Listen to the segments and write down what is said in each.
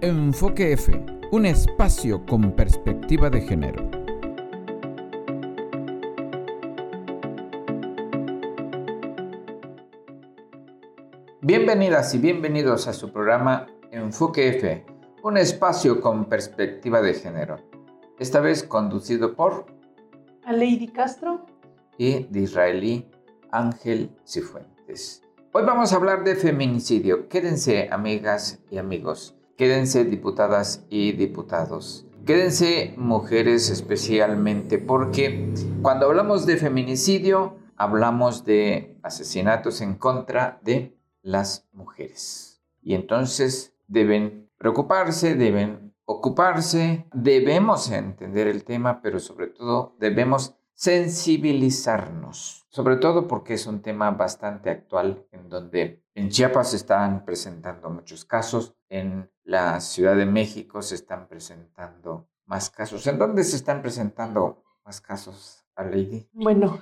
Enfoque F, un espacio con perspectiva de género. Bienvenidas y bienvenidos a su programa Enfoque F, un espacio con perspectiva de género. Esta vez conducido por Lady Castro y de Israelí Ángel Cifuentes. Hoy vamos a hablar de feminicidio. Quédense, amigas y amigos. Quédense, diputadas y diputados. Quédense, mujeres, especialmente, porque cuando hablamos de feminicidio, hablamos de asesinatos en contra de las mujeres. Y entonces deben preocuparse, deben ocuparse, debemos entender el tema, pero sobre todo debemos sensibilizarnos, sobre todo porque es un tema bastante actual, en donde en Chiapas se están presentando muchos casos, en la Ciudad de México se están presentando más casos. ¿En dónde se están presentando más casos, Lady? Bueno,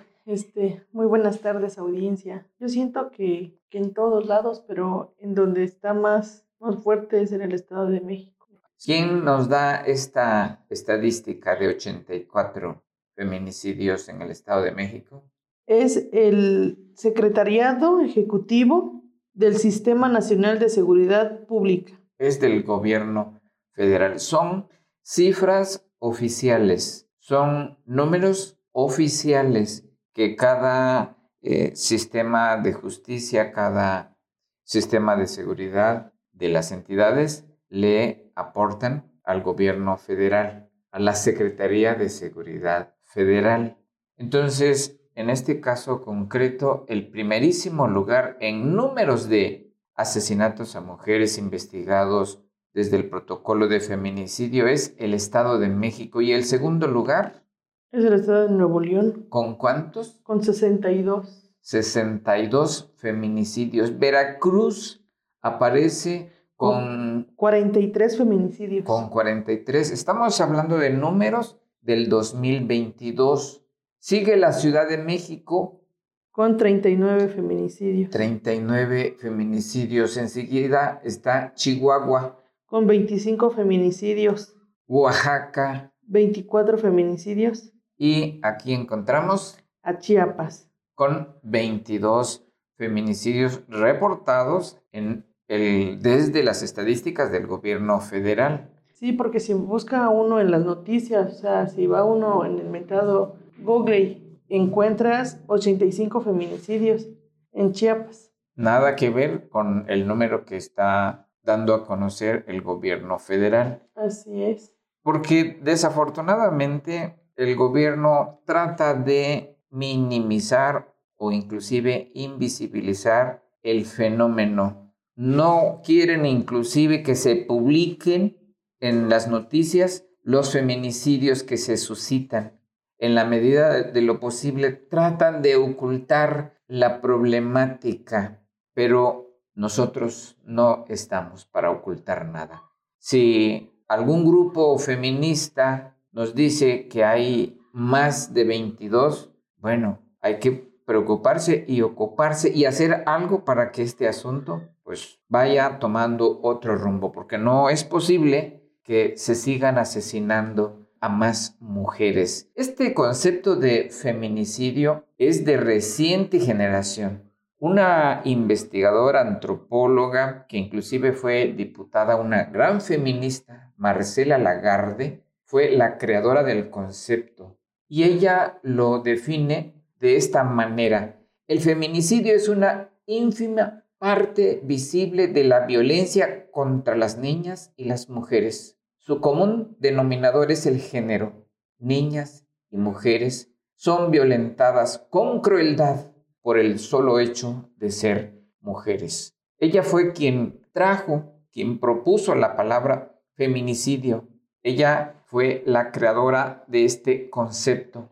muy buenas tardes, audiencia. Yo siento que en todos lados, pero en donde está más fuerte es en el Estado de México. ¿Quién nos da esta estadística de 84 feminicidios en el Estado de México? Es el Secretariado Ejecutivo del Sistema Nacional de Seguridad Pública. Es del gobierno federal. Son cifras oficiales, son números oficiales que cada sistema de justicia, cada sistema de seguridad de las entidades le aportan al gobierno federal, a la Secretaría de Seguridad Federal. Entonces, en este caso concreto, el primerísimo lugar en números de asesinatos a mujeres investigados desde el protocolo de feminicidio es el Estado de México. Y el segundo lugar es el Estado de Nuevo León. ¿Con cuántos? Con 62. 62 feminicidios. Veracruz aparece con 43 feminicidios. Con 43. Estamos hablando de números del 2022. Sigue la Ciudad de México con 39 feminicidios. 39 feminicidios. Enseguida está Chihuahua con 25 feminicidios. Oaxaca, 24 feminicidios. Y aquí encontramos a Chiapas con 22 feminicidios reportados desde las estadísticas del gobierno federal. Sí, porque si busca uno en las noticias, o sea, si va uno en el mentado Google, encuentras 85 feminicidios en Chiapas. Nada que ver con el número que está dando a conocer el gobierno federal. Así es. Porque desafortunadamente el gobierno trata de minimizar o inclusive invisibilizar el fenómeno. No quieren inclusive que se publiquen en las noticias los feminicidios que se suscitan. En la medida de lo posible tratan de ocultar la problemática, pero nosotros no estamos para ocultar nada. Si algún grupo feminista nos dice que hay más de 22, bueno, hay que preocuparse y ocuparse y hacer algo para que este asunto pues vaya tomando otro rumbo, porque no es posible que se sigan asesinando a más mujeres. Este concepto de feminicidio es de reciente generación. Una investigadora antropóloga que inclusive fue diputada, una gran feminista, Marcela Lagarde, fue la creadora del concepto y ella lo define de esta manera: el feminicidio es una ínfima parte visible de la violencia contra las niñas y las mujeres. Su común denominador es el género. Niñas y mujeres son violentadas con crueldad por el solo hecho de ser mujeres. Ella fue quien propuso la palabra feminicidio. Ella fue la creadora de este concepto.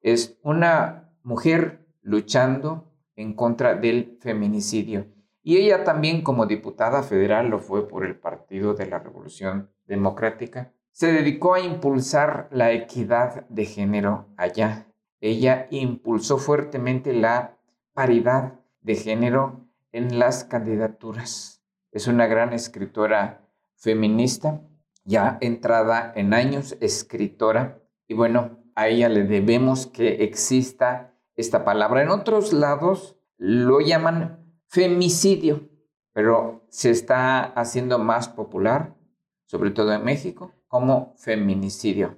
Es una mujer luchando en contra del feminicidio. Y ella también, como diputada federal, lo fue por el Partido de la Revolución Democrática, se dedicó a impulsar la equidad de género allá. Ella impulsó fuertemente la paridad de género en las candidaturas. Es una gran escritora feminista, ya entrada en años, escritora, y bueno, a ella le debemos que exista esta palabra. En otros lados lo llaman femicidio, pero se está haciendo más popular, sobre todo en México, como feminicidio.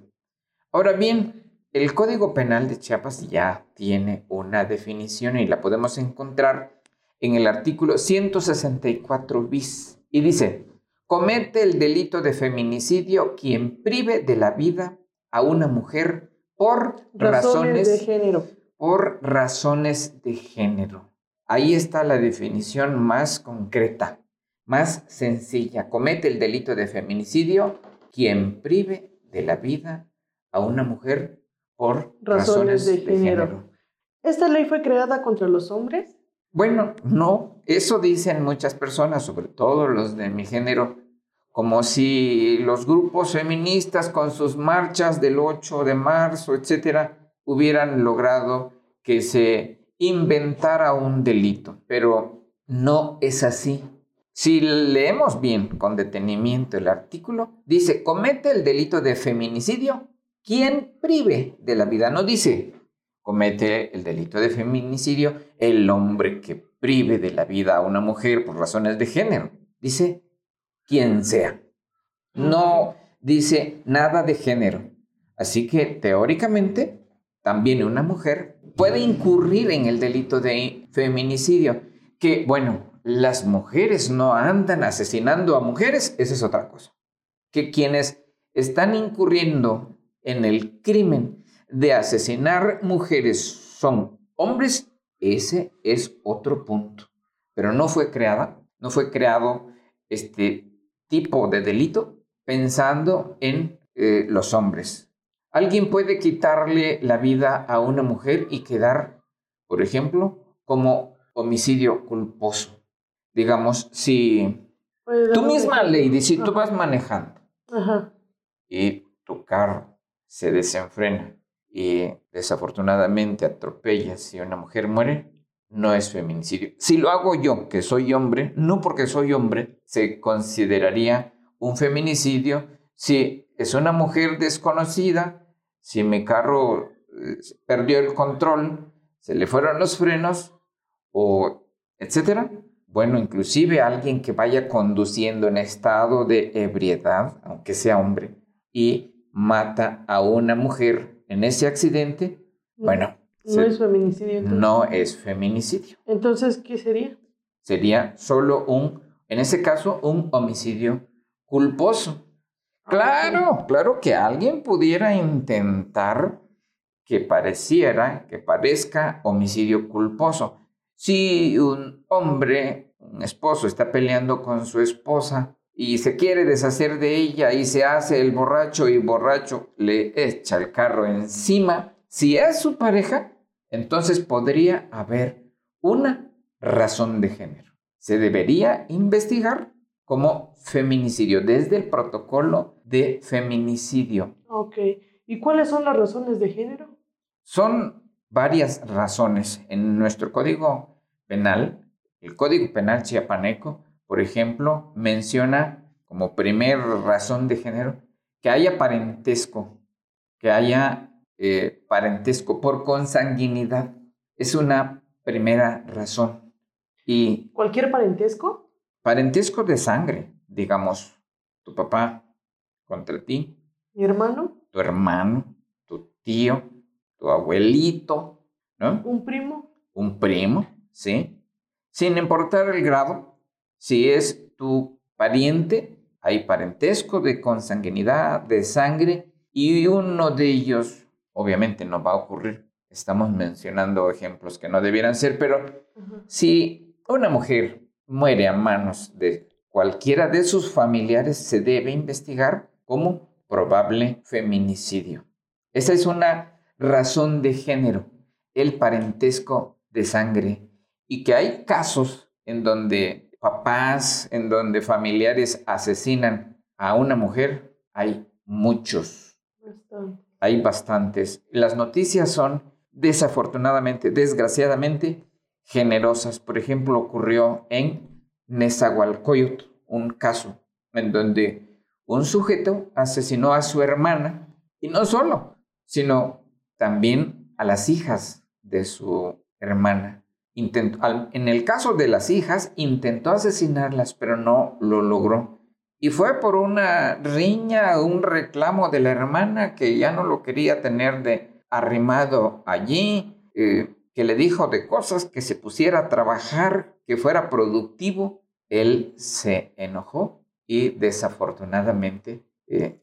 Ahora bien, el Código Penal de Chiapas ya tiene una definición y la podemos encontrar en el artículo 164 bis y dice: comete el delito de feminicidio quien prive de la vida a una mujer por razones de género. Por razones de género. Ahí está la definición más concreta, más sencilla. Comete el delito de feminicidio quien prive de la vida a una mujer por razones de género. ¿Esta ley fue creada contra los hombres? Bueno, no. Eso dicen muchas personas, sobre todo los de mi género, como si los grupos feministas con sus marchas del 8 de marzo, etcétera, hubieran logrado que se inventara un delito. Pero no es así. Si leemos bien con detenimiento el artículo, dice: comete el delito de feminicidio quien prive de la vida. No dice: comete el delito de feminicidio el hombre que prive de la vida a una mujer por razones de género. Dice: quien sea. No dice nada de género. Así que teóricamente también una mujer puede incurrir en el delito de feminicidio. Que bueno, las mujeres no andan asesinando a mujeres, esa es otra cosa. Que quienes están incurriendo en el crimen de asesinar mujeres son hombres, ese es otro punto. Pero no fue creada, no fue creado este tipo de delito pensando en los hombres. Alguien puede quitarle la vida a una mujer y quedar, por ejemplo, como homicidio culposo. Digamos, si tú misma, Lady, si tú vas manejando y tu carro se desenfrena y desafortunadamente atropellas y una mujer muere, no es feminicidio. Si lo hago yo, que soy hombre, no porque soy hombre se consideraría un feminicidio. Si es una mujer desconocida, si mi carro perdió el control, se le fueron los frenos, o etcétera. Bueno, inclusive alguien que vaya conduciendo en estado de ebriedad, aunque sea hombre, y mata a una mujer en ese accidente, bueno, no es feminicidio. Entonces, no es feminicidio. Entonces, ¿qué sería? Sería solo un, en ese caso, un homicidio culposo. Claro, claro que alguien pudiera intentar que parezca homicidio culposo. Si un hombre, un esposo, está peleando con su esposa y se quiere deshacer de ella y se hace el borracho y borracho le echa el carro encima, si es su pareja, entonces podría haber una razón de género. Se debería investigar como feminicidio desde el protocolo de feminicidio. Ok. ¿Y cuáles son las razones de género? Son varias razones. En nuestro Código Penal, el Código Penal chiapaneco, por ejemplo, menciona como primer razón de género que haya parentesco, que haya parentesco por consanguinidad. Es una primera razón. Y ¿cualquier parentesco? Parentesco de sangre, digamos, tu papá contra ti. ¿Mi hermano? Tu hermano, tu tío, tu abuelito, ¿no? ¿Un primo? Un primo, sí. Sin importar el grado. Si es tu pariente, hay parentesco de consanguinidad, de sangre, y uno de ellos obviamente no va a ocurrir. Estamos mencionando ejemplos que no debieran ser, pero si una mujer muere a manos de cualquiera de sus familiares, se debe investigar como probable feminicidio. Esa es una razón de género, el parentesco de sangre, y que hay casos en donde papás, en donde familiares asesinan a una mujer, hay muchos. Bastante. Hay bastantes. Las noticias son, desafortunadamente, desgraciadamente, generosas. Por ejemplo, ocurrió en Nezahualcóyotl un caso en donde un sujeto asesinó a su hermana, y no solo, sino también a las hijas de su hermana. En el caso de las hijas, intentó asesinarlas, pero no lo logró. Y fue por una riña, un reclamo de la hermana que ya no lo quería tener de arrimado allí, que le dijo de cosas, que se pusiera a trabajar, que fuera productivo. Él se enojó y desafortunadamente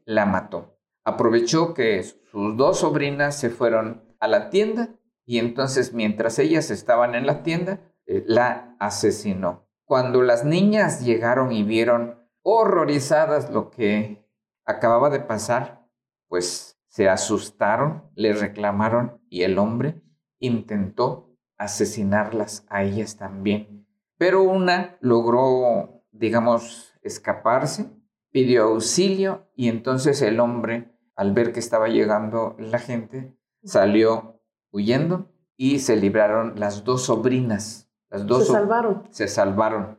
la mató. Aprovechó que sus dos sobrinas se fueron a la tienda y entonces mientras ellas estaban en la tienda, la asesinó. Cuando las niñas llegaron y vieron horrorizadas lo que acababa de pasar, pues se asustaron, le reclamaron y el hombre intentó asesinarlas a ellas también. Pero una logró, digamos, escaparse, pidió auxilio y entonces el hombre, al ver que estaba llegando la gente, salió huyendo y se libraron las dos sobrinas. Las dos se salvaron. Se salvaron,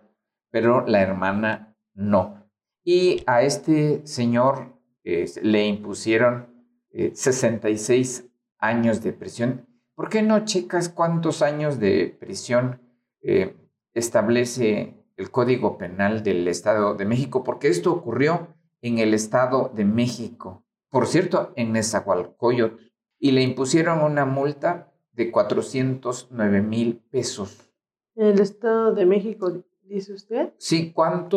pero la hermana no. Y a este señor le impusieron 66 años de prisión. ¿Por qué no checas cuántos años de prisión establece el Código Penal del Estado de México? Porque esto ocurrió en el Estado de México, por cierto, en Nezahualcóyotl, y le impusieron una multa de 409,000 pesos. ¿En el Estado de México, dice usted? Sí, ¿con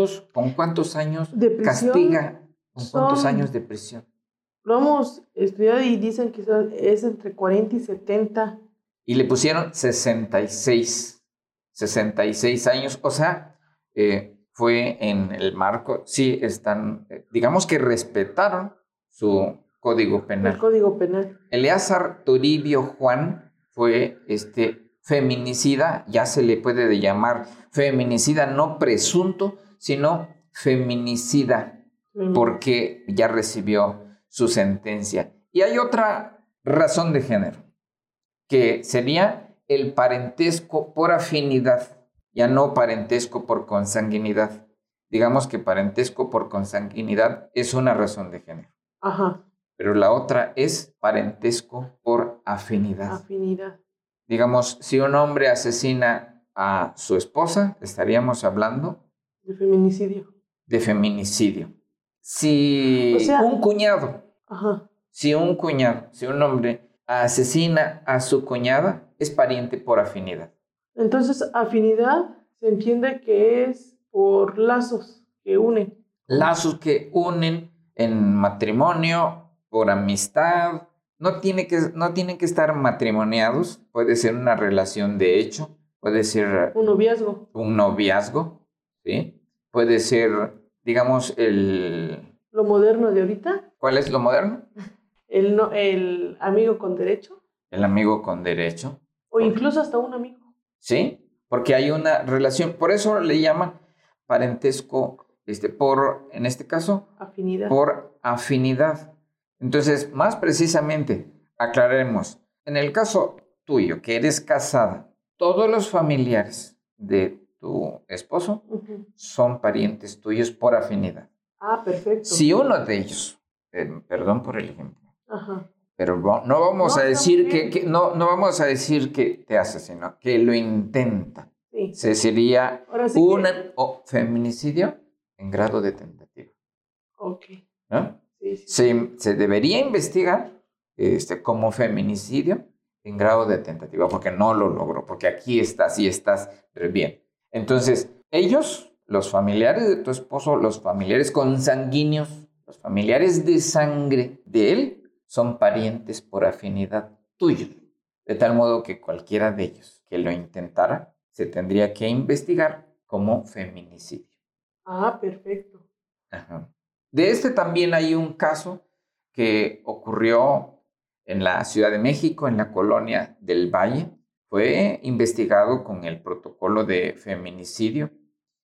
cuántos años de prisión castiga? ¿Con cuántos años de prisión? Lo hemos estudiado y dicen que es entre 40 y 70. Y le pusieron 66 años. O sea, fue en el marco, sí están, digamos que respetaron su Código Penal. El Código Penal. Eleazar Toribio Juan fue feminicida, ya se le puede llamar feminicida, no presunto, sino feminicida, porque ya recibió su sentencia. Y hay otra razón de género, que sería el parentesco por afinidad, ya no parentesco por consanguinidad. Digamos que parentesco por consanguinidad es una razón de género. Ajá. Pero la otra es parentesco por afinidad. Afinidad. Digamos, si un hombre asesina a su esposa, estaríamos hablando de feminicidio. De feminicidio. Si, o sea, un cuñado, ajá, si un hombre asesina a su cuñada, es pariente por afinidad. Entonces, afinidad se entiende que es por lazos que unen. Lazos que unen en matrimonio, por amistad. No tienen que estar matrimoniados. Puede ser una relación de hecho, puede ser un noviazgo. Un noviazgo, ¿sí? Puede ser, digamos, ¿Lo moderno de ahorita? ¿Cuál es lo moderno? El amigo con derecho. El amigo con derecho. O incluso hasta un amigo. Sí, porque hay una relación. Por eso le llaman parentesco en este caso, afinidad. Por afinidad. Entonces, más precisamente, aclaremos. En el caso tuyo, que eres casada, todos los familiares de tu esposo, uh-huh, son parientes tuyos por afinidad. Ah, perfecto. Si uno de ellos, perdón por el ejemplo, ajá, pero no vamos a decir que no vamos a decir que te asesinó, que lo intenta. Sí. Se sería un feminicidio en grado de tentativa. Ok. ¿No? Sí, sí. Se debería investigar como feminicidio en grado de tentativa, porque no lo logró, porque aquí estás y estás bien. Entonces, ellos, los familiares de tu esposo, los familiares consanguíneos, los familiares de sangre de él, son parientes por afinidad tuyo. De tal modo que cualquiera de ellos que lo intentara, se tendría que investigar como feminicidio. Ah, perfecto. Ajá. De también hay un caso que ocurrió en la Ciudad de México, en la colonia del Valle. Fue investigado con el protocolo de feminicidio.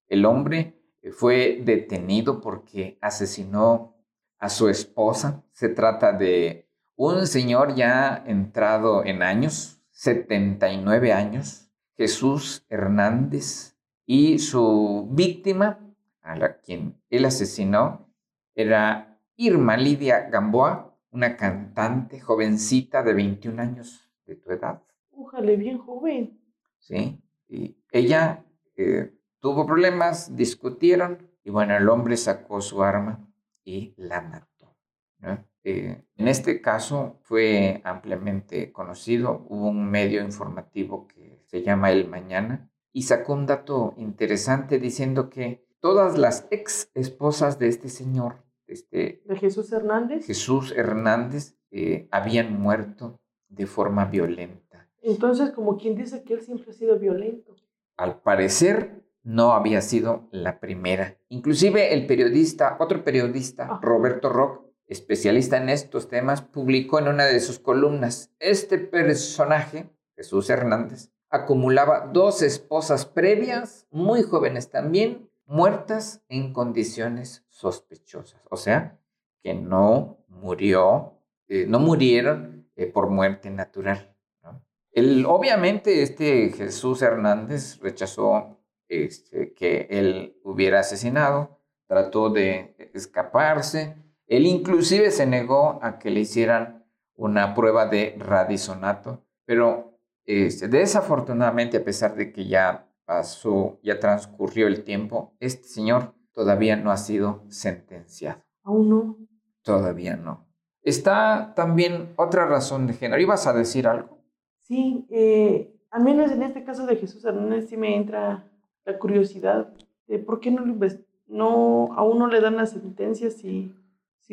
El hombre fue detenido porque asesinó a su esposa. Se trata de un señor ya entrado en años, 79 años, Jesús Hernández, y su víctima a la quien él asesinó era Irma Lidia Gamboa, una cantante jovencita de 21 años de tu edad. Ujale, bien joven. Sí, y ella tuvo problemas, discutieron, y bueno, el hombre sacó su arma y la mató, ¿no? En este caso fue ampliamente conocido, hubo un medio informativo que se llama El Mañana y sacó un dato interesante diciendo que todas las ex esposas de este señor, de Jesús Hernández, habían muerto de forma violenta. Entonces, como quien dice que él siempre ha sido violento. Al parecer no había sido la primera. Inclusive el periodista, otro periodista, Roberto Rock, especialista en estos temas, publicó en una de sus columnas: este personaje, Jesús Hernández, acumulaba 2 esposas previas, muy jóvenes también, muertas en condiciones sospechosas. O sea, que no murieron por muerte natural, ¿no? Obviamente este Jesús Hernández rechazó que él hubiera asesinado, trató de escaparse. Él inclusive se negó a que le hicieran una prueba de radisonato, pero desafortunadamente, a pesar de que ya transcurrió el tiempo, este señor todavía no ha sido sentenciado. ¿Aún no? Todavía no. Está también otra razón de género. ¿Ibas a decir algo? Sí, a menos en este caso de Jesús Hernández sí me entra la curiosidad de por qué aún no le dan la sentencia si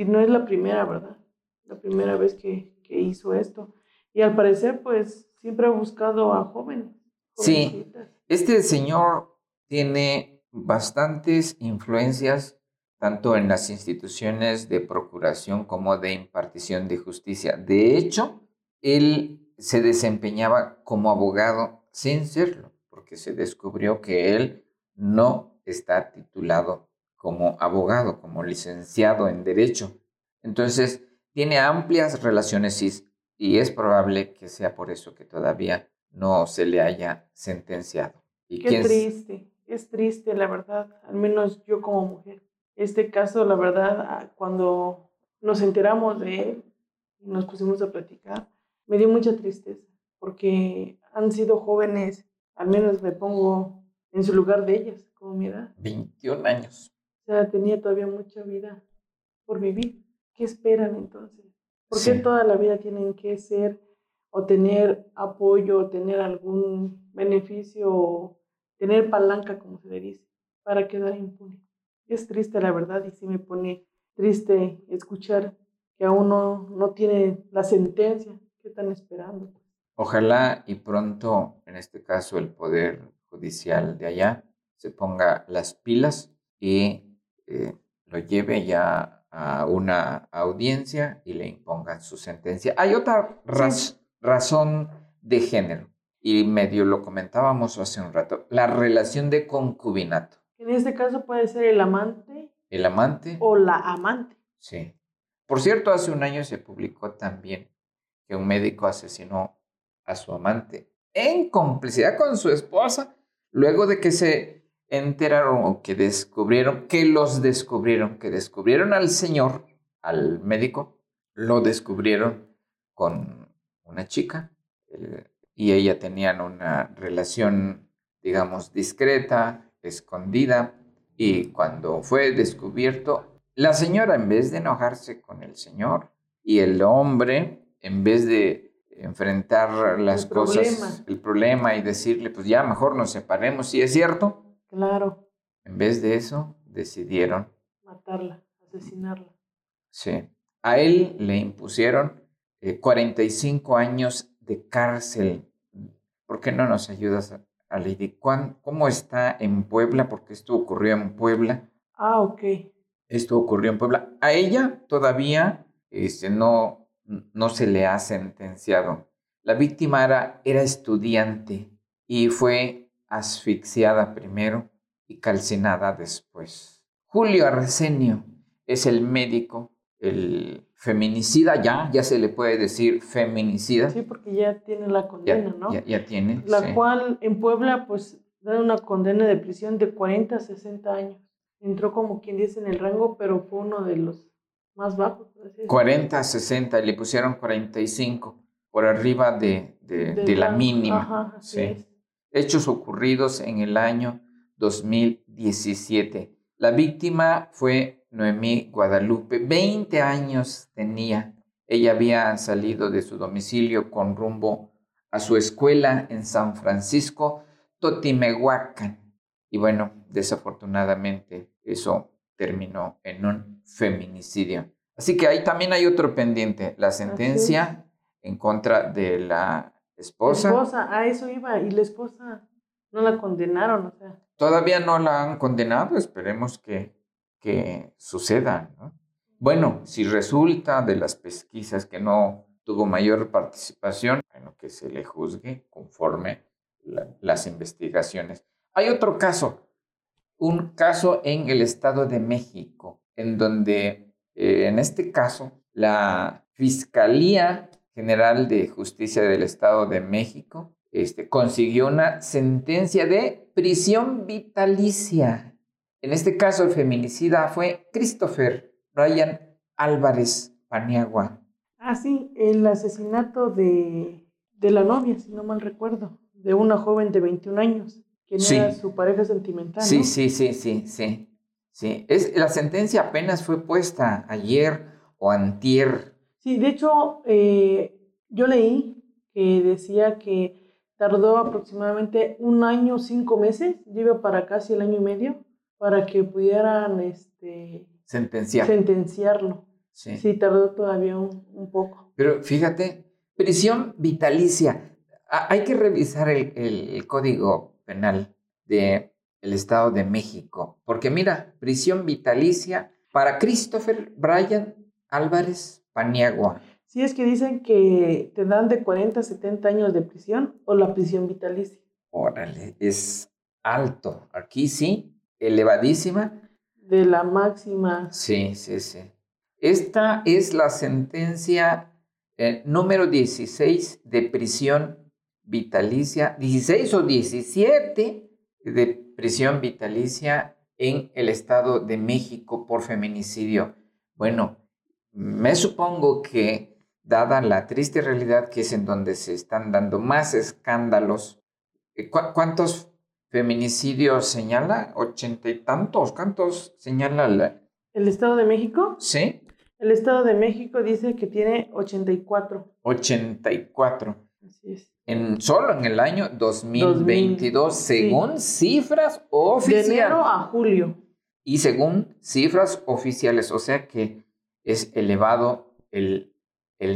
no es la primera, ¿verdad? La primera vez que hizo esto. Y al parecer, pues, siempre ha buscado a jóvenes. Sí, este señor tiene bastantes influencias, tanto en las instituciones de procuración como de impartición de justicia. De hecho, él se desempeñaba como abogado sin serlo, porque se descubrió que él no está titulado como abogado, como licenciado en Derecho. Entonces, tiene amplias relaciones y es probable que sea por eso que todavía no se le haya sentenciado. Es triste, la verdad, al menos yo como mujer. Este caso, la verdad, cuando nos enteramos de él y nos pusimos a platicar, me dio mucha tristeza, porque han sido jóvenes, al menos me pongo en su lugar de ellas, como mi edad. 21 años. O sea, tenía todavía mucha vida por vivir. ¿Qué esperan entonces? ¿Por qué toda la vida tienen que ser o tener apoyo, o tener algún beneficio, o tener palanca, como se le dice, para quedar impune? Es triste, la verdad, y sí me pone triste escuchar que aún no tiene la sentencia que están esperando. Ojalá y pronto, en este caso, el Poder Judicial de allá se ponga las pilas y lo lleve ya a una audiencia y le impongan su sentencia. Hay otra razón de género, y medio lo comentábamos hace un rato, la relación de concubinato. En este caso puede ser el amante. El amante. O la amante. Sí. Por cierto, hace un año se publicó también que un médico asesinó a su amante en complicidad con su esposa, luego de que se enteraron o que descubrieron, que descubrieron al señor, al médico, lo descubrieron con una chica y ella tenían una relación, digamos, discreta, escondida, y cuando fue descubierto, la señora, en vez de enojarse con el señor, y el hombre, en vez de enfrentar las cosas, el problema, y decirle, pues ya mejor nos separemos, si es cierto. Claro. En vez de eso, decidieron matarla, asesinarla. Sí. A él le impusieron 45 años de cárcel. ¿Por qué no nos ayudas a Lady? ¿Cómo está en Puebla? Porque esto ocurrió en Puebla. Ah, ok. Esto ocurrió en Puebla. A ella todavía no se le ha sentenciado. La víctima era estudiante y fue asfixiada primero y calcinada después. Julio Arrasenio es el médico, el feminicida, ya se le puede decir feminicida. Sí, porque ya tiene la condena, ¿no? Ya tiene. La cual en Puebla, pues, da una condena de prisión de 40 a 60 años. entró como quien dice en el rango, pero fue uno de los más bajos. 40, 60, le pusieron 45 por arriba de la mínima. Ajá, así es. Hechos ocurridos en el año 2017. La víctima fue Noemí Guadalupe. 20 años tenía. Ella había salido de su domicilio con rumbo a su escuela en San Francisco, Totimehuacán. Y bueno, desafortunadamente eso terminó en un feminicidio. Así que ahí también hay otro pendiente. La sentencia en contra de la esposa. La esposa, a eso iba. Y la esposa no la condenaron, o sea. Todavía no la han condenado. Esperemos que suceda, ¿no? Bueno, si resulta de las pesquisas que no tuvo mayor participación, bueno, que se le juzgue conforme las investigaciones. Hay otro caso, un caso en el Estado de México, en donde, en este caso, la Fiscalía General de Justicia del Estado de México consiguió una sentencia de prisión vitalicia. En este caso, el feminicida fue Christopher Bryan Álvarez Paniagua. Ah, sí, el asesinato de la novia, si no mal recuerdo, de una joven de 21 años, quien era su pareja sentimental, ¿no? Sí. La sentencia apenas fue puesta ayer o antier. Sí, de hecho, yo leí que decía que tardó aproximadamente 1 año, 5 meses, lleva para casi el 1 año y medio, para que pudieran sentenciarlo. Sí, tardó todavía un poco. Pero fíjate, prisión vitalicia. Hay que revisar el Código Penal del Estado de México. Porque mira, prisión vitalicia para Christopher Bryan Álvarez Paniagua. Sí, es que dicen que te dan de 40 a 70 años de prisión o la prisión vitalicia. Órale, es alto. Aquí sí, elevadísima. De la máxima. Sí. Esta es la sentencia número 16 de prisión vitalicia, 16 o 17 de prisión vitalicia en el Estado de México por feminicidio. Bueno, me supongo que dada la triste realidad que es en donde se están dando más escándalos, ¿cuántos feminicidios señala? 80 y tantos. ¿Cuántos señala el Estado de México? Sí. El Estado de México dice que tiene 84. 84. Así es. Solo en el año 2022, según cifras oficiales. De enero a julio. Y según cifras oficiales, o sea que es elevado el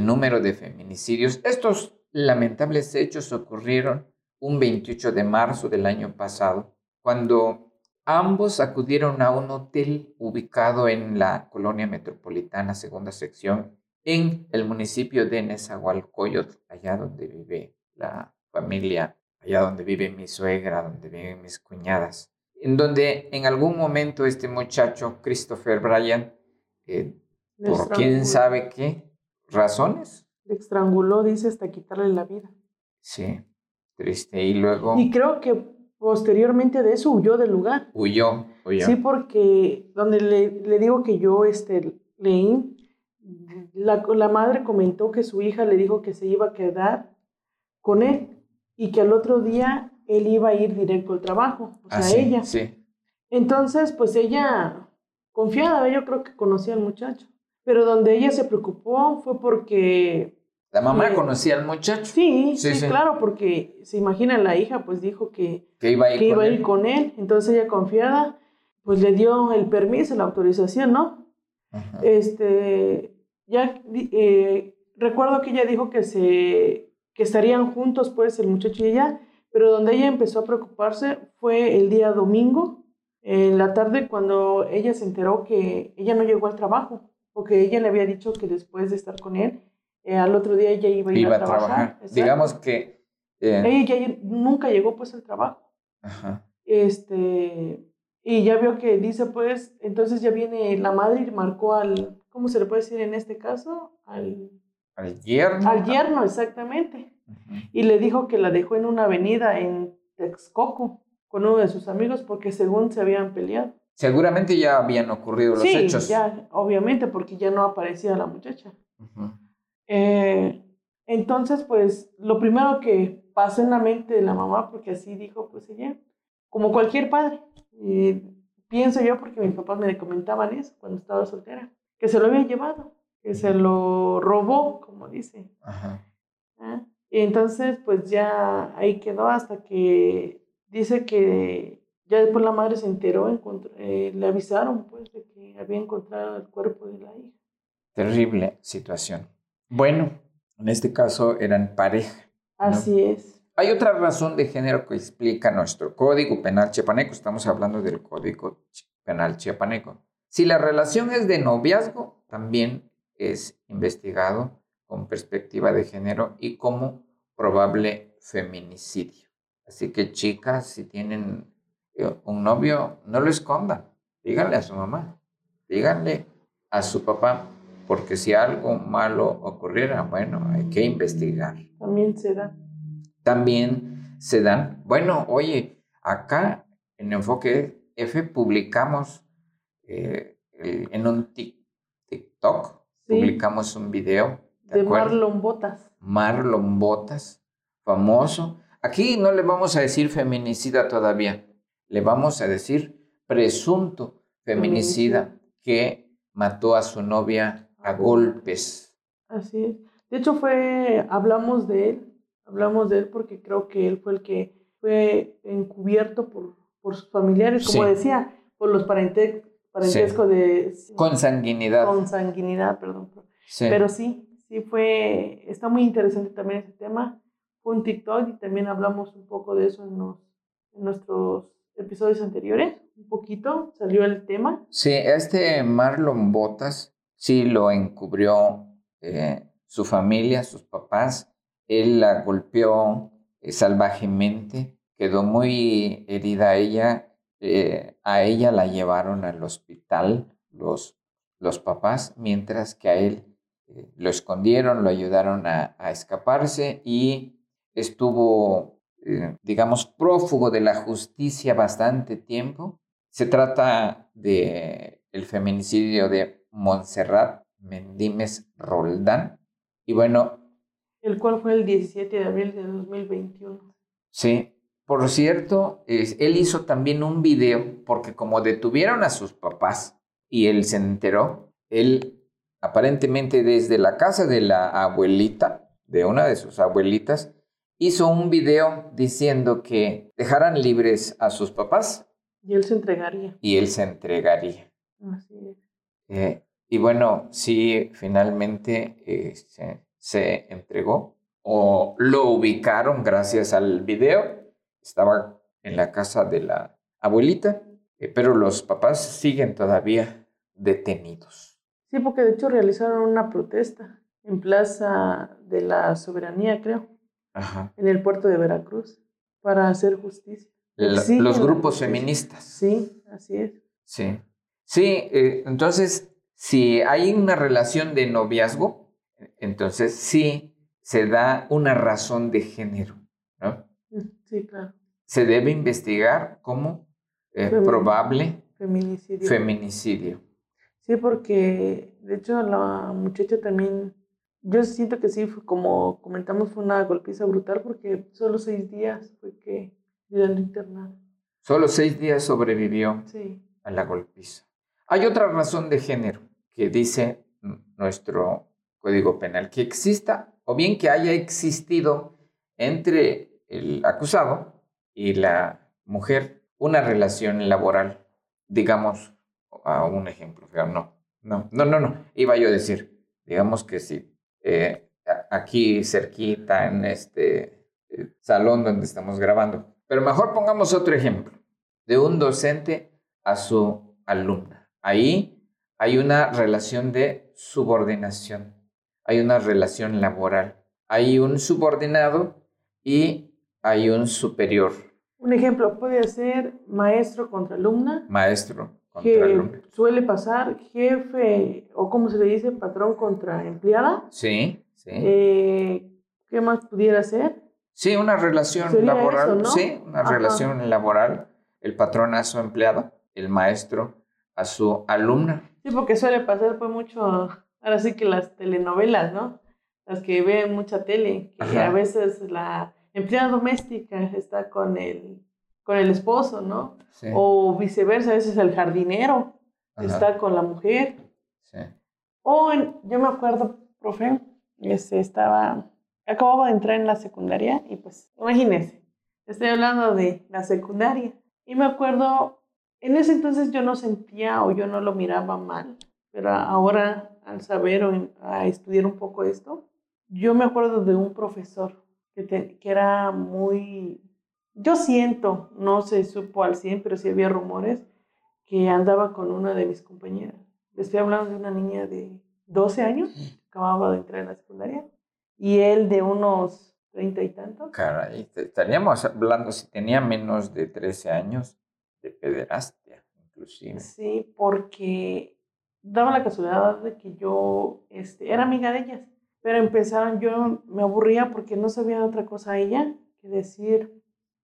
número de feminicidios. Estos lamentables hechos ocurrieron un 28 de marzo del año pasado, cuando ambos acudieron a un hotel ubicado en la Colonia Metropolitana, segunda sección, en el municipio de Nezahualcóyotl, allá donde vive la familia, allá donde vive mi suegra, donde viven mis cuñadas, en donde en algún momento este muchacho, Christopher Bryan, por quién sabe qué razones, le estranguló, dice, hasta quitarle la vida. Sí, triste. Y luego... Y creo que posteriormente de eso huyó del lugar. Huyó. Sí, porque donde le digo que yo leí, la madre comentó que su hija le dijo que se iba a quedar con él y que al otro día él iba a ir directo al trabajo, o sea, ella. Sí. Entonces, pues ella, confiada, yo creo que conocía al muchacho. Pero donde ella se preocupó fue porque... La mamá conocía al muchacho. Sí, claro, porque se imagina la hija, pues dijo que iba a ir, con él. Entonces ella confiada, pues le dio el permiso, la autorización, ¿no? Ajá. Recuerdo que ella dijo que estarían juntos, pues, el muchacho y ella, pero donde ella empezó a preocuparse fue el día domingo, en la tarde, cuando ella se enteró que ella no llegó al trabajo, porque ella le había dicho que después de estar con él, al otro día ella iba a trabajar. Digamos que... Ella nunca llegó, pues, al trabajo. Ajá. Y ya vio que dice, pues, entonces ya viene la madre y marcó al... ¿Cómo se le puede decir en este caso? Al yerno. Al yerno, exactamente. Ajá. Y le dijo que la dejó en una avenida en Texcoco. con uno de sus amigos porque según se habían peleado. Seguramente ya habían ocurrido los hechos. Sí, ya, obviamente, porque ya no aparecía la muchacha. Uh-huh. Entonces, pues, lo primero que pasó en la mente de la mamá, porque así dijo, pues ella, como cualquier padre, y pienso yo porque mis papás me comentaban eso cuando estaba soltera, que se lo había llevado, que se lo robó, como dice. Ajá. ¿Ah? Y entonces, pues ya ahí quedó hasta que dice que ya después la madre se enteró, le avisaron pues de que había encontrado el cuerpo de la hija. Terrible situación. Bueno, en este caso eran pareja, ¿no? Así es. Hay otra razón de género que explica nuestro Código Penal Chiapaneco. Estamos hablando del Código Penal Chiapaneco. Si la relación es de noviazgo, también es investigado con perspectiva de género y como probable feminicidio. Así que, chicas, si tienen un novio, no lo escondan. Díganle a su mamá, díganle a su papá, porque si algo malo ocurriera, bueno, hay que investigar. También se da. También se dan. Bueno, oye, acá en Enfoque F publicamos en un TikTok, sí, publicamos un video. De Marlon Botas. Marlon Botas, famoso. Aquí no le vamos a decir feminicida todavía. Le vamos a decir presunto feminicida que mató a su novia a golpes. Así es. De hecho, hablamos de él porque creo que él fue el que fue encubierto por sus familiares, como decía, por los parentescos de... Consanguinidad, perdón. Sí. Pero sí fue... Está muy interesante también ese tema. Fue un TikTok y también hablamos un poco de eso en nuestros episodios anteriores. Un poquito salió el tema. Sí, Marlon Botas sí lo encubrió su familia, sus papás. Él la golpeó salvajemente, quedó muy herida ella. A ella la llevaron al hospital los papás, mientras que a él lo escondieron, lo ayudaron a escaparse y estuvo, digamos, prófugo de la justicia bastante tiempo. Se trata del feminicidio de Montserrat Mendimes Roldán. Y bueno, el cual fue el 17 de abril de 2021. Sí, por cierto, él hizo también un video, porque como detuvieron a sus papás y él se enteró, él aparentemente desde la casa de la abuelita, de una de sus abuelitas, hizo un video diciendo que dejaran libres a sus papás. Y él se entregaría. Así es. Y bueno, sí, finalmente... se entregó o lo ubicaron gracias al video. Estaba en la casa de la abuelita, pero los papás siguen todavía detenidos. Sí, porque de hecho realizaron una protesta en Plaza de la Soberanía, creo. Ajá. En el puerto de Veracruz, para hacer justicia. Los grupos feministas. Sí, así es. Sí, entonces, si hay una relación de noviazgo, entonces sí se da una razón de género, ¿no? Sí, claro. Se debe investigar como probable feminicidio. Sí, porque de hecho la muchacha también, yo siento que sí, como comentamos, fue una golpiza brutal porque solo 6 días fue que dieron internada. Solo 6 días sobrevivió a la golpiza. Hay otra razón de género que dice nuestro Código Penal, que exista o bien que haya existido entre el acusado y la mujer una relación laboral, digamos, a un ejemplo feo, digamos que sí, aquí cerquita en este salón donde estamos grabando, pero mejor pongamos otro ejemplo, de un docente a su alumna, ahí hay una relación de subordinación. Hay una relación laboral. Hay un subordinado y hay un superior. Un ejemplo puede ser maestro contra alumna. Maestro contra alumna. Suele pasar jefe o como se le dice, patrón contra empleada. Sí. ¿Qué más pudiera ser? Sí, una relación laboral. Eso, ¿no? Sí, una relación laboral. El patrón a su empleado, el maestro a su alumna. Sí, porque suele pasar pues mucho, ahora sí que las telenovelas, ¿no? Las que ven mucha tele, que a veces la empleada doméstica está con el esposo, ¿no? Sí. O viceversa, a veces el jardinero está con la mujer. Sí. O yo me acuerdo, profe, acababa de entrar en la secundaria y pues, imagínese, estoy hablando de la secundaria. Y me acuerdo, en ese entonces yo no sentía o yo no lo miraba mal, pero ahora al saber o a estudiar un poco esto, yo me acuerdo de un profesor que era muy... Yo siento, no se supo al 100, pero sí había rumores, que andaba con una de mis compañeras. Estoy hablando de una niña de 12 años, que acababa de entrar en la secundaria, y él de unos... 30 y tanto. Caray, estaríamos hablando, si tenía menos de 13 años, de pederastia, inclusive. Sí, porque daba la casualidad de que yo era amiga de ellas, pero yo me aburría porque no sabía otra cosa a ella que decir,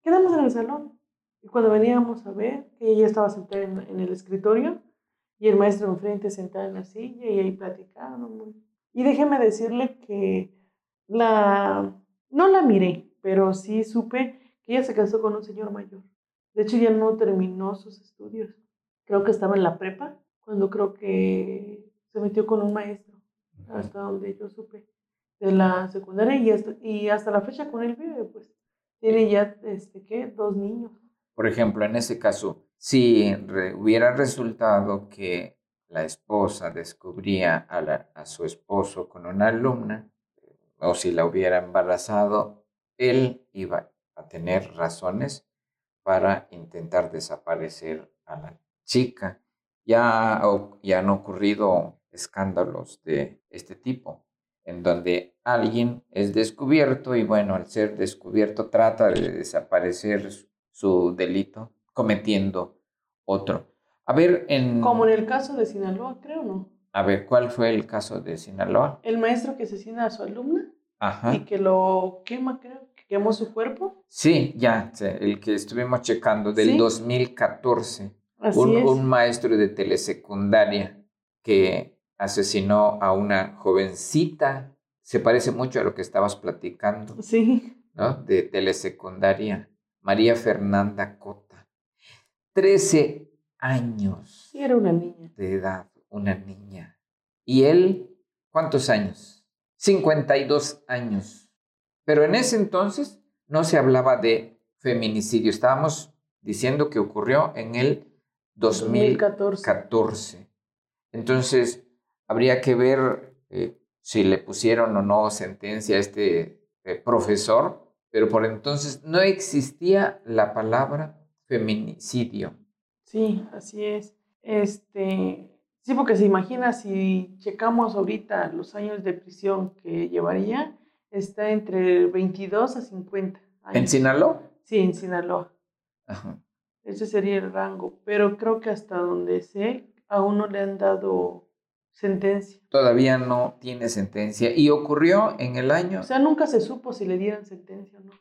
quedamos en el salón. Y cuando veníamos a ver, ella estaba sentada en el escritorio y el maestro enfrente sentado en la silla y ahí platicando. Y déjeme decirle que no la miré, pero sí supe que ella se casó con un señor mayor. De hecho, ya no terminó sus estudios. Creo que estaba en la prepa, cuando creo que se metió con un maestro, hasta donde yo supe, de la secundaria. Y hasta la fecha con él vive, pues. Tiene ya, dos niños. Por ejemplo, en ese caso, si hubiera resultado que la esposa descubría a su esposo con una alumna, o si la hubiera embarazado, él iba a tener razones para intentar desaparecer a la chica. Ya han ocurrido escándalos de este tipo, en donde alguien es descubierto y bueno, al ser descubierto trata de desaparecer su delito cometiendo otro. A ver, como en el caso de Sinaloa, creo, ¿no? A ver, ¿cuál fue el caso de Sinaloa? El maestro que asesina a su alumna y que lo quema, creo, que quemó su cuerpo. Sí, ya, el que estuvimos checando del 2014. Así es. Un maestro de telesecundaria que asesinó a una jovencita. Se parece mucho a lo que estabas platicando. Sí. ¿No? De telesecundaria. María Fernanda Cota. 13 años. Sí, era una niña. De edad. Una niña. ¿Y él cuántos años? 52 años. Pero en ese entonces no se hablaba de feminicidio. Estábamos diciendo que ocurrió en el 2014. Entonces, habría que ver si le pusieron o no sentencia a este profesor, pero por entonces no existía la palabra feminicidio. Sí, así es. Sí, porque se imagina, si checamos ahorita los años de prisión que llevaría, está entre 22 a 50 años. ¿En Sinaloa? Sí, en Sinaloa. Ajá. Ese sería el rango, pero creo que hasta donde sé, aún no le han dado sentencia. Todavía no tiene sentencia. Y ocurrió en el año... O sea, nunca se supo si le dieran sentencia o no.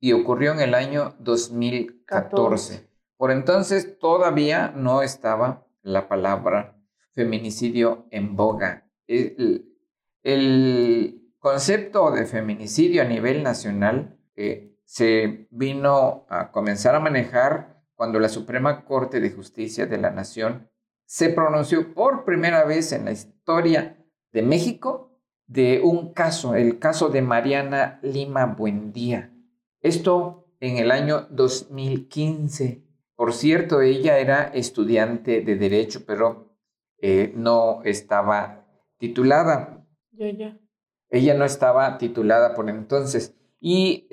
Y ocurrió en el año 2014. Por entonces todavía no estaba la palabra feminicidio en boga. El concepto de feminicidio a nivel nacional se vino a comenzar a manejar cuando la Suprema Corte de Justicia de la Nación se pronunció por primera vez en la historia de México de un caso, el caso de Mariana Lima Buendía. Esto en el año 2015. Por cierto, ella era estudiante de Derecho, pero no estaba titulada. Ella no estaba titulada por entonces. Y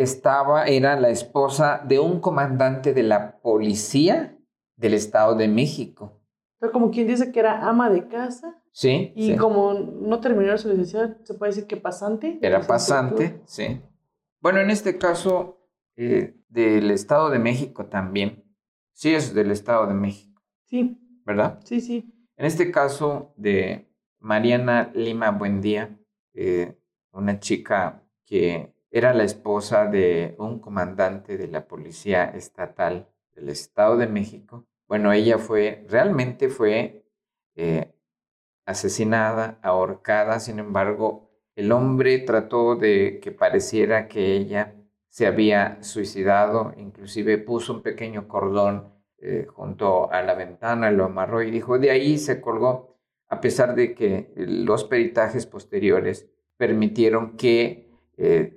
era la esposa de un comandante de la policía del Estado de México. Pero como quien dice que era ama de casa. Sí. Y como no terminó su licenciatura, se puede decir que pasante. Era pasante, sí. Bueno, en este caso del Estado de México también. Sí, es del Estado de México. Sí. ¿Verdad? Sí, sí. En este caso de Mariana Lima Buendía, una chica que era la esposa de un comandante de la Policía Estatal del Estado de México. Bueno, ella realmente fue asesinada, ahorcada. Sin embargo, el hombre trató de que pareciera que ella se había suicidado. Inclusive puso un pequeño cordón junto a la ventana, lo amarró y dijo, de ahí se colgó, a pesar de que los peritajes posteriores permitieron que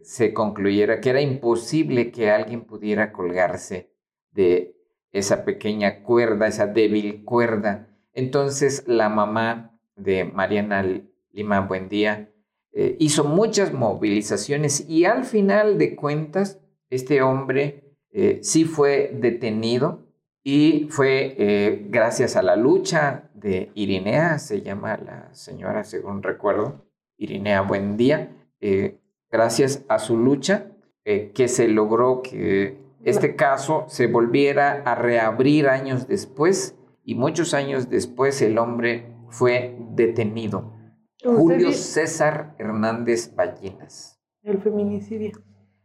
se concluyera que era imposible que alguien pudiera colgarse de esa pequeña cuerda, esa débil cuerda. Entonces la mamá de Mariana Lima Buendía hizo muchas movilizaciones y al final de cuentas este hombre sí fue detenido y fue gracias a la lucha de Irinea, se llama la señora según recuerdo, Irinea Buendía, gracias a su lucha que se logró que este caso se volviera a reabrir años después, y muchos años después el hombre fue detenido. Julio César Hernández Ballinas. El feminicidio.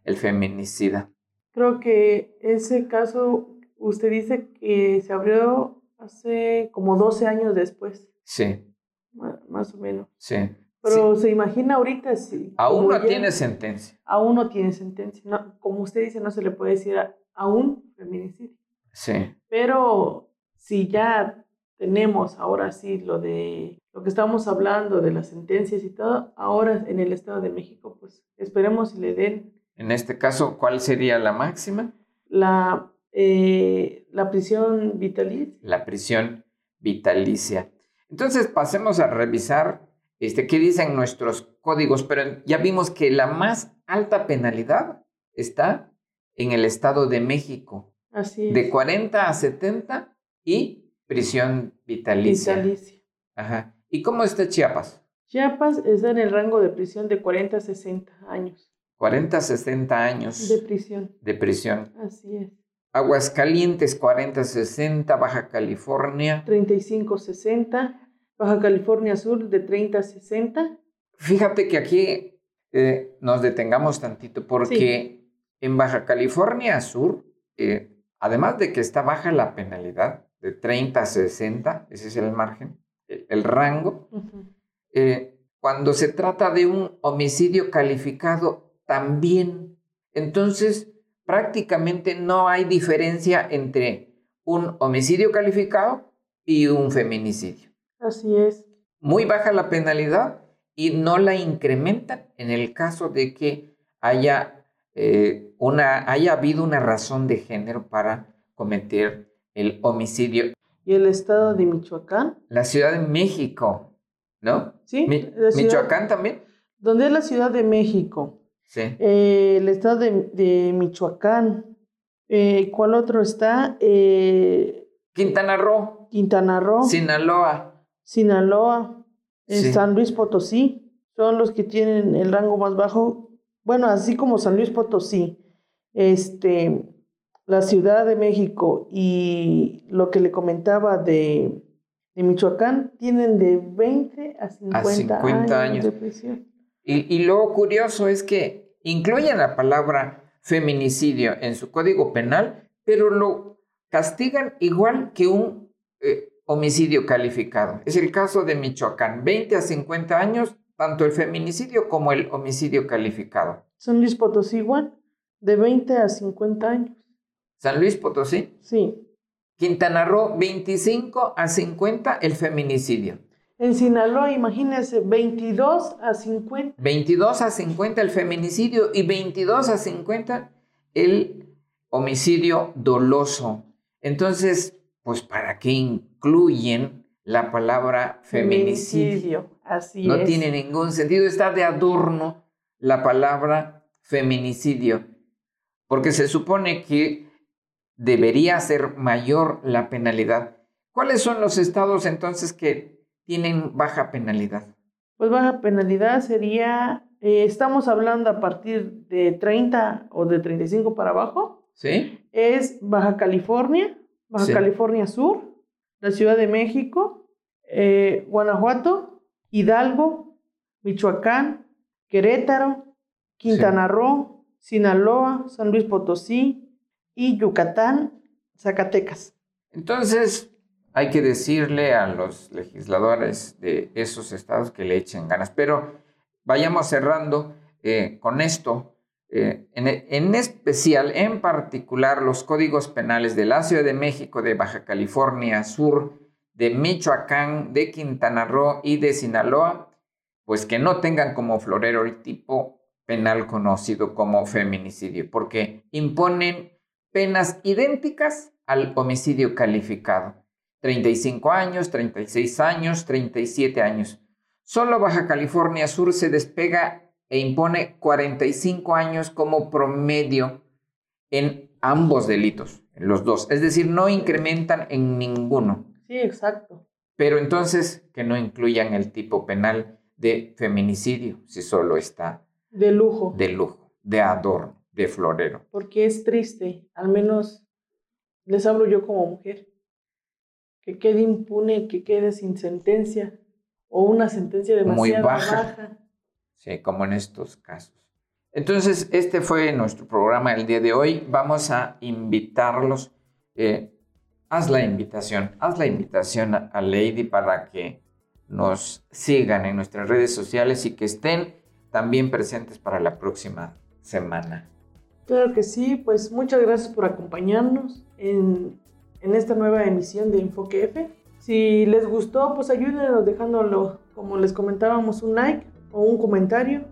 El feminicida. Creo que ese caso, usted dice que se abrió hace como 12 años después. Sí. Más o menos. Sí. Pero sí, se imagina ahorita si... Aún no tiene sentencia. Aún no tiene sentencia. No, como usted dice, no se le puede decir aún feminicidio. Sí. Pero si ya tenemos ahora sí lo de... Lo que estamos hablando de las sentencias y todo, ahora en el Estado de México, pues esperemos si le den... En este caso, ¿cuál sería la máxima? La prisión vitalicia. La prisión vitalicia. Entonces pasemos a revisar... ¿qué dicen nuestros códigos? Pero ya vimos que la más alta penalidad está en el Estado de México. Así es. De 40 a 70 y prisión vitalicia. Vitalicia. Ajá. ¿Y cómo está Chiapas? Chiapas está en el rango de prisión de 40 a 60 años. 40 a 60 años. De prisión. De prisión. Así es. Aguascalientes, 40 a 60. Baja California. 35 a 60. Baja California Sur de 30 a 60. Fíjate que aquí nos detengamos tantito porque sí, en Baja California Sur, además de que está baja la penalidad de 30 a 60, ese es el margen, el rango, cuando se trata de un homicidio calificado también, entonces prácticamente no hay diferencia entre un homicidio calificado y un feminicidio. Así es. Muy baja la penalidad y no la incrementan en el caso de que haya habido una razón de género para cometer el homicidio. ¿Y el estado de Michoacán? La Ciudad de México, ¿no? Sí. ¿Michoacán también? ¿Dónde es la Ciudad de México? Sí. El estado de Michoacán. ¿Cuál otro está? Quintana Roo. Quintana Roo. Sinaloa, sí. San Luis Potosí, son los que tienen el rango más bajo. Bueno, así como San Luis Potosí, la Ciudad de México y lo que le comentaba de Michoacán, tienen de 20 a 50 años de prisión. Y lo curioso es que incluyen la palabra feminicidio en su código penal, pero lo castigan igual que un... homicidio calificado. Es el caso de Michoacán, 20 a 50 años, tanto el feminicidio como el homicidio calificado. San Luis Potosí igual, de 20 a 50 años. ¿San Luis Potosí? Sí. Quintana Roo, 25 a 50 el feminicidio. En Sinaloa, imagínense, 22 a 50. 22 a 50 el feminicidio y 22 a 50 el homicidio doloso. Entonces, pues para qué incluyen la palabra feminicidio. Así es. No tiene ningún sentido. Está de adorno la palabra feminicidio, porque se supone que debería ser mayor la penalidad. ¿Cuáles son los estados entonces que tienen baja penalidad? Pues baja penalidad sería, estamos hablando a partir de 30 o de 35 para abajo. Sí. Es Baja California. Baja California Sur, la Ciudad de México, Guanajuato, Hidalgo, Michoacán, Querétaro, Quintana Roo, Sinaloa, San Luis Potosí y Yucatán, Zacatecas. Entonces, hay que decirle a los legisladores de esos estados que le echen ganas. Pero vayamos cerrando con esto. En especial, en particular, los códigos penales de la Ciudad de México, de Baja California Sur, de Michoacán, de Quintana Roo y de Sinaloa, pues que no tengan como florero el tipo penal conocido como feminicidio, porque imponen penas idénticas al homicidio calificado. 35 años, 36 años, 37 años. Solo Baja California Sur se despega e impone 45 años como promedio en ambos delitos, en los dos. Es decir, no incrementan en ninguno. Sí, exacto. Pero entonces que no incluyan el tipo penal de feminicidio, si solo está... de lujo. De lujo, de adorno, de florero. Porque es triste, al menos les hablo yo como mujer, que quede impune, que quede sin sentencia, o una sentencia demasiado muy baja. Sí, como en estos casos. Entonces, este fue nuestro programa el día de hoy. Vamos a invitarlos. Haz la invitación a Lady para que nos sigan en nuestras redes sociales y que estén también presentes para la próxima semana. Claro que sí, pues muchas gracias por acompañarnos en esta nueva emisión de Enfoque F. Si les gustó, pues ayúdenos dejándolo, como les comentábamos, un like o un comentario,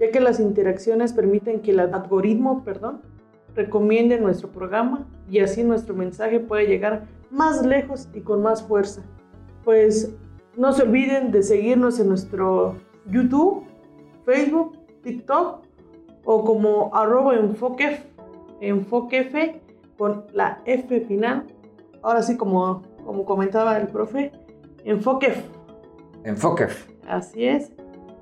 ya que las interacciones permiten que el algoritmo, recomiende nuestro programa y así nuestro mensaje puede llegar más lejos y con más fuerza. Pues no se olviden de seguirnos en nuestro YouTube, Facebook, TikTok o como @EnfoqueF con la F final. Ahora sí, como comentaba el profe, Enfoque F. Así es.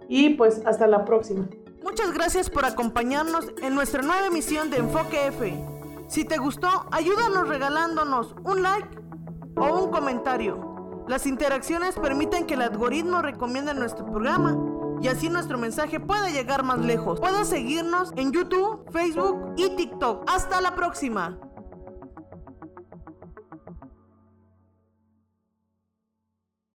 Y pues hasta la próxima. Muchas gracias por acompañarnos en nuestra nueva emisión de Enfoque F. Si te gustó, ayúdanos regalándonos un like o un comentario. Las interacciones permiten que el algoritmo recomiende nuestro programa y así nuestro mensaje pueda llegar más lejos. Puedes seguirnos en YouTube, Facebook y TikTok. Hasta la próxima.